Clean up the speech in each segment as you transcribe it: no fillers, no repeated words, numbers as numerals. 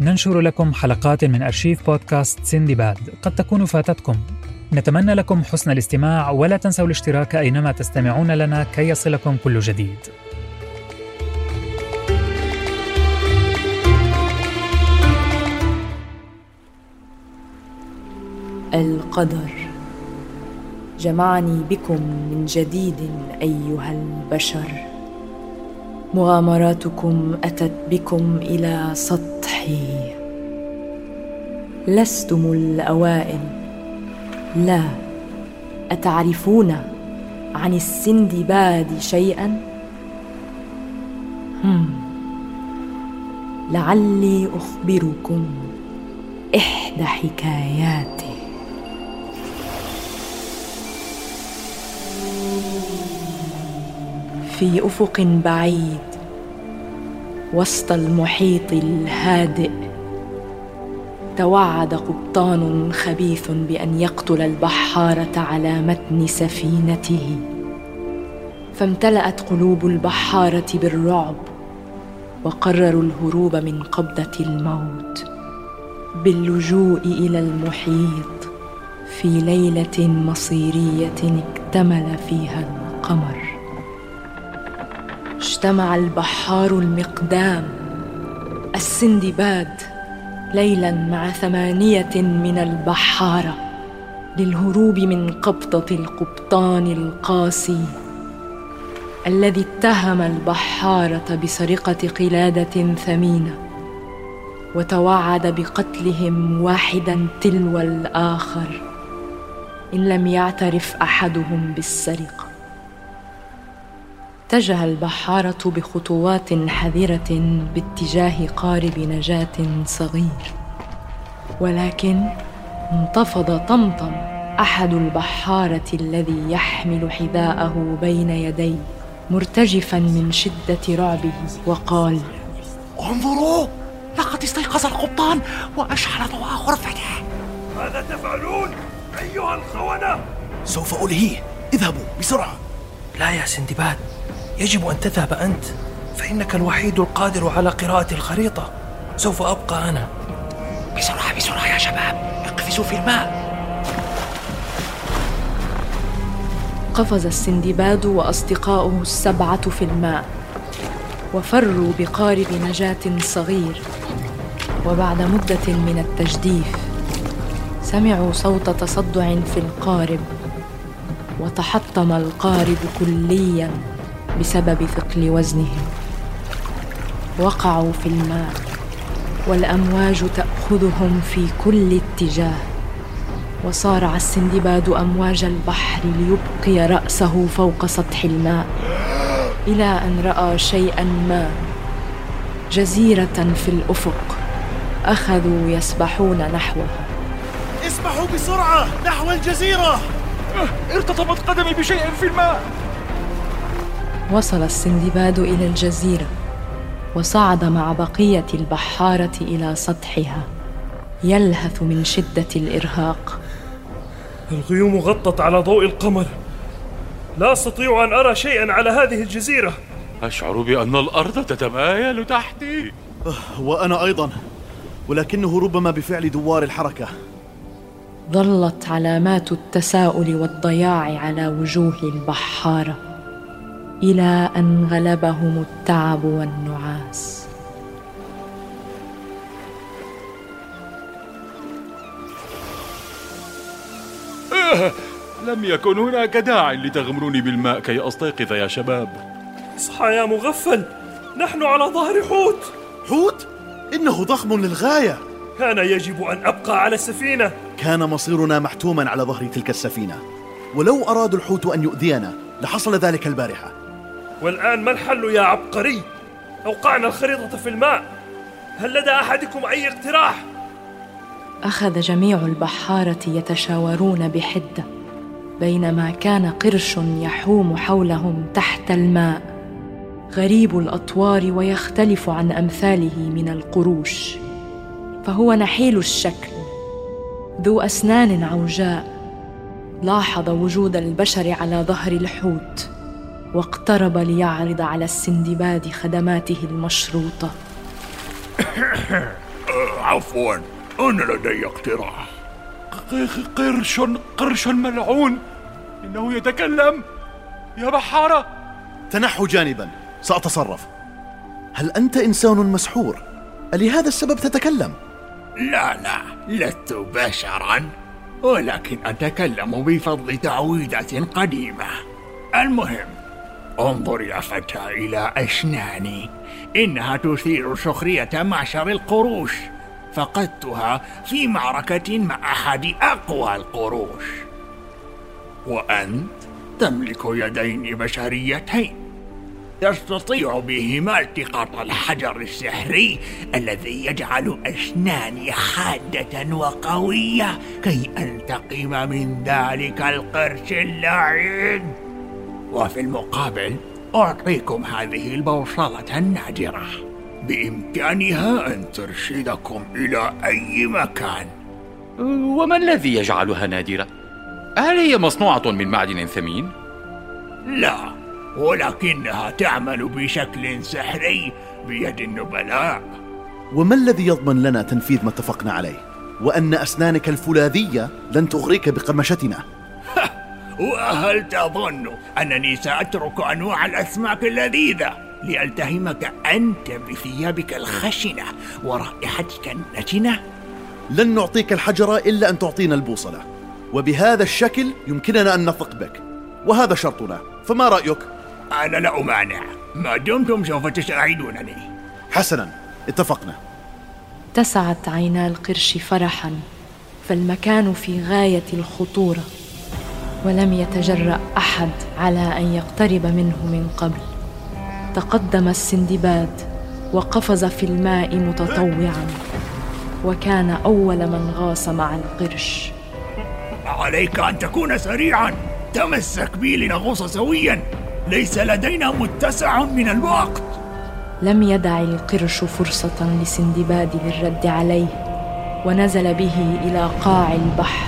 ننشر لكم حلقات من أرشيف بودكاست سندباد قد تكون فاتتكم. نتمنى لكم حسن الاستماع، ولا تنسوا الاشتراك أينما تستمعون لنا كي يصلكم كل جديد. القدر جمعني بكم من جديد أيها البشر. مغامراتكم أتت بكم إلى سطحي. لستم الأوائل، لا. أتعرفون عن السندباد شيئا؟ لعلي أخبركم إحدى حكاياتي. في أفق بعيد وسط المحيط الهادئ، توعد قبطان خبيث بأن يقتل البحارة على متن سفينته، فامتلأت قلوب البحارة بالرعب وقرروا الهروب من قبضة الموت باللجوء إلى المحيط في ليلة مصيرية اكتمل فيها القمر. اجتمع البحار المقدام السندباد ليلاً مع 8 من البحارة للهروب من قبضة القبطان القاسي الذي اتهم البحارة بسرقة قلادة ثمينة، وتوعد بقتلهم واحداً تلو الآخر إن لم يعترف أحدهم بالسرقة. اتجه البحارة بخطوات حذرة باتجاه قارب نجاة صغير، ولكن انتفض طمطم أحد البحارة الذي يحمل حذاءه بين يديه مرتجفاً من شدة رعبه، وقال: انظروا، لقد استيقظ القبطان وأشعل ضوء غرفته. ماذا تفعلون أيها الخونة؟ سوف ألهيه، اذهبوا بسرعة. لا يا سندباد، يجب أن تذهب أنت، فإنك الوحيد القادر على قراءة الخريطة. سوف أبقى أنا. بسرعة بسرعة يا شباب، اقفزوا في الماء. قفز السندباد وأصدقاؤه 7 في الماء، وفروا بقارب نجاة صغير. وبعد مدة من التجديف سمعوا صوت تصدع في القارب، وتحطم القارب كلياً بسبب ثقل وزنهم. وقعوا في الماء والأمواج تأخذهم في كل اتجاه، وصارع السندباد أمواج البحر ليبقي رأسه فوق سطح الماء، إلى أن رأى شيئاً ما، جزيرة في الأفق. أخذوا يسبحون نحوها. اسبحوا بسرعة نحو الجزيرة، ارتطمت قدمي بشيء في الماء. وصل السندباد إلى الجزيرة، وصعد مع بقية البحارة إلى سطحها يلهث من شدة الإرهاق. الغيوم غطت على ضوء القمر، لا أستطيع أن أرى شيئا على هذه الجزيرة. أشعر بأن الأرض تتمايل تحتي. وأنا أيضا، ولكنه ربما بفعل دوار الحركة. ظلت علامات التساؤل والضياع على وجوه البحارة إلى أن غلبهم التعب والنعاس. لم يكن هناك داع لتغمروني بالماء كي أستيقظ يا شباب. اصحى يا مغفل، نحن على ظهر حوت. حوت؟ إنه ضخم للغاية. كان يجب أن أبقى على السفينة. كان مصيرنا محتوما على ظهر تلك السفينة، ولو أراد الحوت أن يؤذينا لحصل ذلك البارحة. والآن ما الحل يا عبقري؟ أوقعنا الخريطة في الماء، هل لدى أحدكم أي اقتراح؟ أخذ جميع البحارة يتشاورون بحدة، بينما كان قرش يحوم حولهم تحت الماء، غريب الأطوار ويختلف عن أمثاله من القروش، فهو نحيل الشكل ذو أسنان عوجاء. لاحظ وجود البشر على ظهر الحوت، واقترب ليعرض على السندباد خدماته المشروطة. عفوا، أنا لدي اقتراح. قرش ملعون، إنه يتكلم يا بحارة. تنحوا جانبا، سأتصرف. هل أنت إنسان مسحور؟ لهذا السبب تتكلم؟ لا، لست بشرا، ولكن أتكلم بفضل تعويذة قديمة. المهم، انظر يا فتى إلى أشناني، إنها تثير سخرية معشر القروش. فقدتها في معركة مع أحد أقوى القروش، وأنت تملك يدين بشريتين تستطيع بهما التقاط الحجر السحري الذي يجعل أشناني حادة وقوية كي أنتقم من ذلك القرش اللعين. وفي المقابل أعطيكم هذه البوصلة النادرة، بإمكانها أن ترشدكم إلى أي مكان. وما الذي يجعلها نادرة؟ هل هي مصنوعة من معدن ثمين؟ لا، ولكنها تعمل بشكل سحري بيد النبلاء. وما الذي يضمن لنا تنفيذ ما اتفقنا عليه، وأن أسنانك الفولاذية لن تغريك بقمشتنا؟ وهل تظن أنني سأترك أنواع الأسماك اللذيذة لألتهمك أنت بثيابك الخشنة ورائحتك النتنة؟ لن نعطيك الحجر إلا أن تعطينا البوصلة، وبهذا الشكل يمكننا أن نثق بك، وهذا شرطنا. فما رأيك؟ أنا لا أمانع، ما دمتم سوف تساعدونني. حسنا، اتفقنا. تسعت عينا القرش فرحا، فالمكان في غاية الخطورة، ولم يتجرأ أحد على أن يقترب منه من قبل. تقدم السندباد وقفز في الماء متطوعا، وكان أول من غاص مع القرش. عليك أن تكون سريعا، تمسك بي لنغوص سويا، ليس لدينا متسع من الوقت. لم يدع القرش فرصة لسندباد للرد عليه، ونزل به إلى قاع البحر.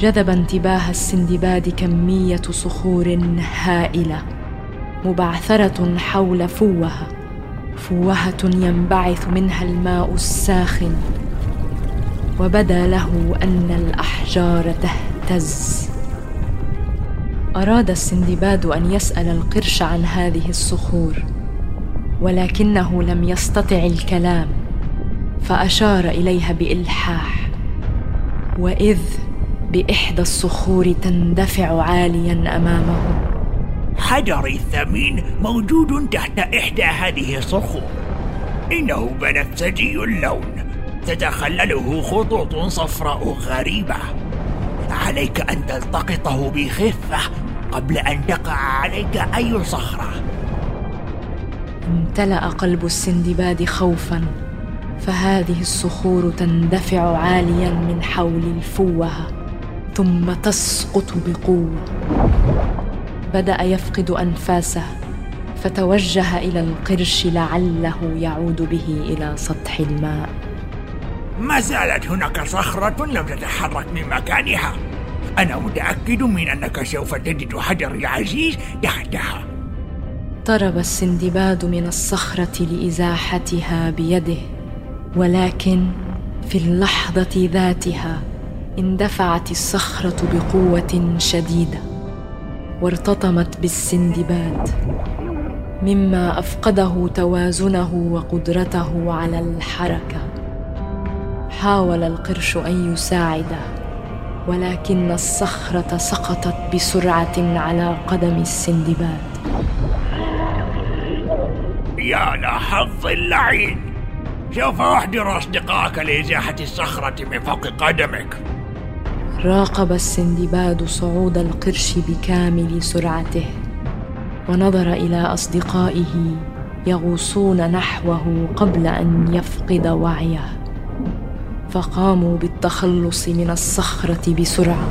جذب انتباه السندباد كمية صخور هائلة مبعثرة حول فوهة ينبعث منها الماء الساخن، وبدا له أن الأحجار تهتز. أراد السندباد أن يسأل القرش عن هذه الصخور، ولكنه لم يستطع الكلام، فأشار إليها بإلحاح، وإذ بإحدى الصخور تندفع عالياً أمامه. حجري الثمين موجود تحت إحدى هذه الصخور، إنه بنفسجي اللون تتخلله خطوط صفراء غريبة. عليك أن تلتقطه بخفة قبل أن تقع عليك أي صخرة. امتلأ قلب السندباد خوفاً، فهذه الصخور تندفع عالياً من حول الفوهة ثم تسقط بقوة. بدأ يفقد أنفاسه، فتوجه إلى القرش لعله يعود به إلى سطح الماء. ما زالت هناك صخرة لم تتحرك من مكانها، أنا متأكد من أنك سوف تجد حجري العزيز تحتها. طرب السندباد من الصخرة لإزاحتها بيده، ولكن في اللحظة ذاتها اندفعت الصخرة بقوة شديدة وارتطمت بالسندباد، مما أفقده توازنه وقدرته على الحركة. حاول القرش أن يساعده، ولكن الصخرة سقطت بسرعة على قدم السندباد. يا لحظ اللعين، سوف أحضر أصدقائك لإزاحة الصخرة من فوق قدمك. راقب السندباد صعود القرش بكامل سرعته، ونظر إلى أصدقائه يغوصون نحوه قبل أن يفقد وعيه، فقاموا بالتخلص من الصخرة بسرعة.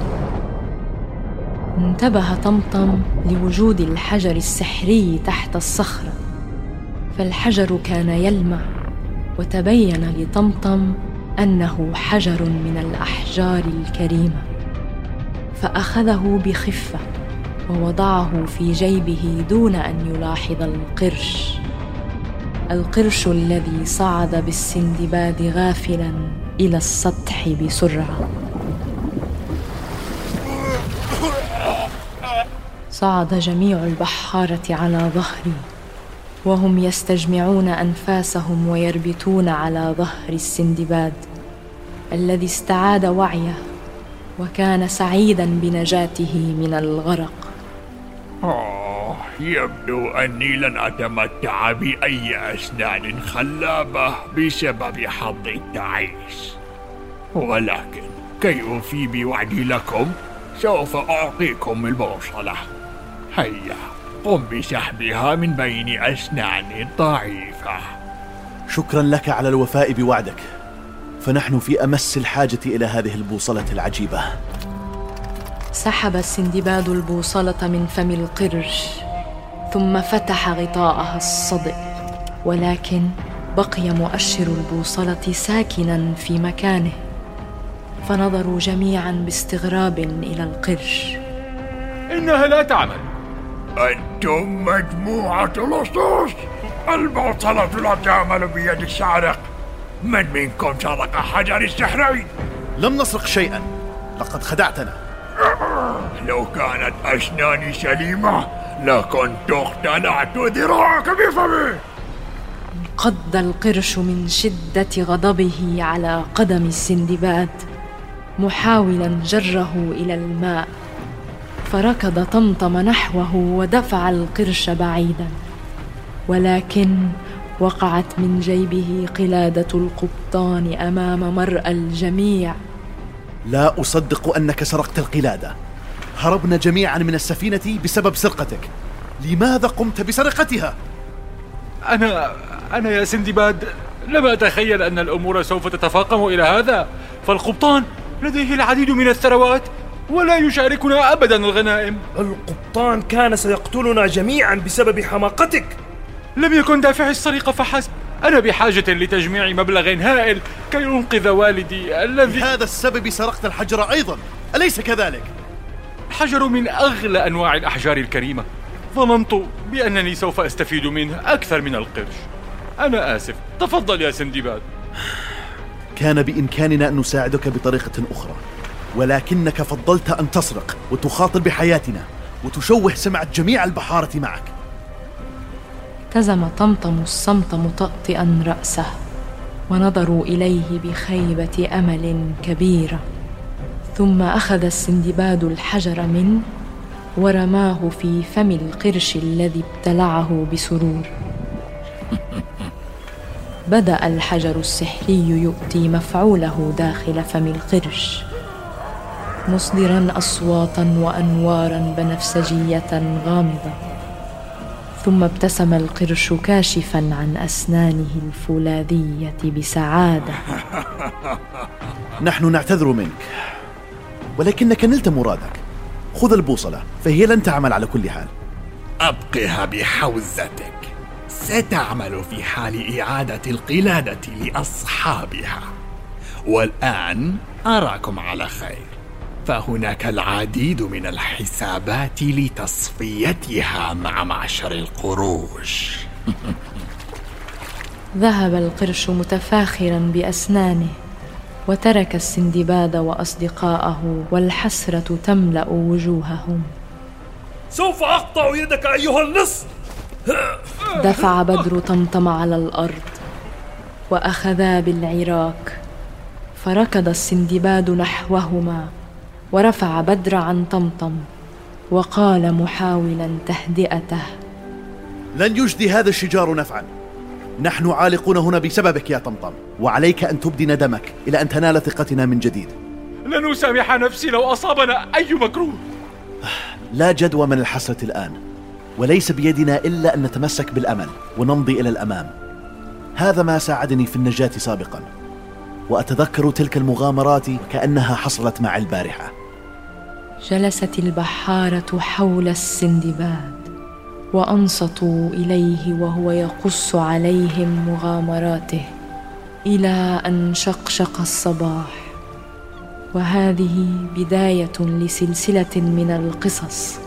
انتبه طمطم لوجود الحجر السحري تحت الصخرة، فالحجر كان يلمع، وتبين لطمطم أنه حجر من الأحجار الكريمة، فأخذه بخفة ووضعه في جيبه دون أن يلاحظ القرش. القرش الذي صعد بالسندباد غافلا إلى السطح بسرعة. صعد جميع البحارة على ظهري وهم يستجمعون أنفاسهم ويربطون على ظهر السندباد الذي استعاد وعيه وكان سعيدا بنجاته من الغرق. يبدو أني لن أتمتع بأي أسنان خلابة بسبب حظ التعيس، ولكن كي أوفي بوعدي لكم سوف أعطيكم البوصلة. هيا قم بسحبها من بين أسنان ضعيفة. شكرا لك على الوفاء بوعدك، فنحن في أمس الحاجة إلى هذه البوصلة العجيبة. سحب السندباد البوصلة من فم القرش ثم فتح غطاءها الصدئ، ولكن بقي مؤشر البوصلة ساكنا في مكانه، فنظروا جميعا باستغراب إلى القرش. إنها لا تعمل. أنتم مجموعة لصوص، البوصلة لا تعمل بيد السارق. من منكم سرق حجر السحرين؟ لم نسرق شيئا، لقد خدعتنا. لو كانت أسناني سليمة لكنت اقتلعت ذراعك بفمي. انقض القرش من شدة غضبه على قدم السندباد محاولا جره إلى الماء، فركض طمطم نحوه ودفع القرش بعيدا، ولكن وقعت من جيبه قلادة القبطان أمام مرأى الجميع. لا أصدق أنك سرقت القلادة، هربنا جميعا من السفينة بسبب سرقتك، لماذا قمت بسرقتها؟ أنا يا سندباد لم أتخيل أن الأمور سوف تتفاقم إلى هذا، فالقبطان لديه العديد من الثروات ولا يشاركنا أبدا الغنائم. القبطان كان سيقتلنا جميعا بسبب حماقتك. لم يكن دافع السرقة فحسب، أنا بحاجة لتجميع مبلغ هائل كي أنقذ والدي الذي بهذا السبب سرقت الحجر أيضا، أليس كذلك؟ الحجر من أغلى أنواع الأحجار الكريمة، ظننت بأنني سوف أستفيد منه أكثر من القرش. أنا آسف، تفضل يا سندباد. كان بإمكاننا أن نساعدك بطريقة أخرى، ولكنك فضلت أن تسرق وتخاطر بحياتنا وتشوه سمعة جميع البحارة معك. التزم طمطم الصمت مطأطئا رأسه، ونظروا إليه بخيبة أمل كبيرة، ثم أخذ السندباد الحجر منه ورماه في فم القرش الذي ابتلعه بسرور. بدأ الحجر السحري يؤتي مفعوله داخل فم القرش، مصدرا أصواتا وأنوارا بنفسجية غامضة، ثم ابتسم القرش كاشفاً عن أسنانه الفولاذية بسعادة. نحن نعتذر منك، ولكنك نلت مرادك، خذ البوصلة فهي لن تعمل على كل حال. أبقها بحوزتك، ستعمل في حال إعادة القلادة لأصحابها. والآن أراكم على خير، فهناك العديد من الحسابات لتصفيتها مع معشر القروش. ذهب القرش متفاخرا بأسنانه، وترك السندباد وأصدقائه والحسرة تملأ وجوههم. سوف أقطع يدك أيها اللص. دفع بدر طمطم على الأرض وأخذا بالعراك، فركض السندباد نحوهما ورفع بدر عن طمطم وقال محاولا تهدئته: لن يجدي هذا الشجار نفعا، نحن عالقون هنا بسببك يا طمطم، وعليك أن تبدي ندمك إلى أن تنال ثقتنا من جديد. لن أسامح نفسي لو أصابنا أي مكروه. لا جدوى من الحسرة الآن، وليس بيدنا إلا أن نتمسك بالأمل ونمضي إلى الأمام. هذا ما ساعدني في النجاة سابقا، وأتذكر تلك المغامرات كأنها حصلت مع البارحة. جلست البحارة حول السندباد وأنصتوا إليه وهو يقص عليهم مغامراته إلى أن شقشق الصباح. وهذه بداية لسلسلة من القصص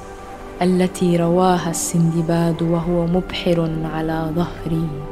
التي رواها السندباد وهو مبحر على ظهري.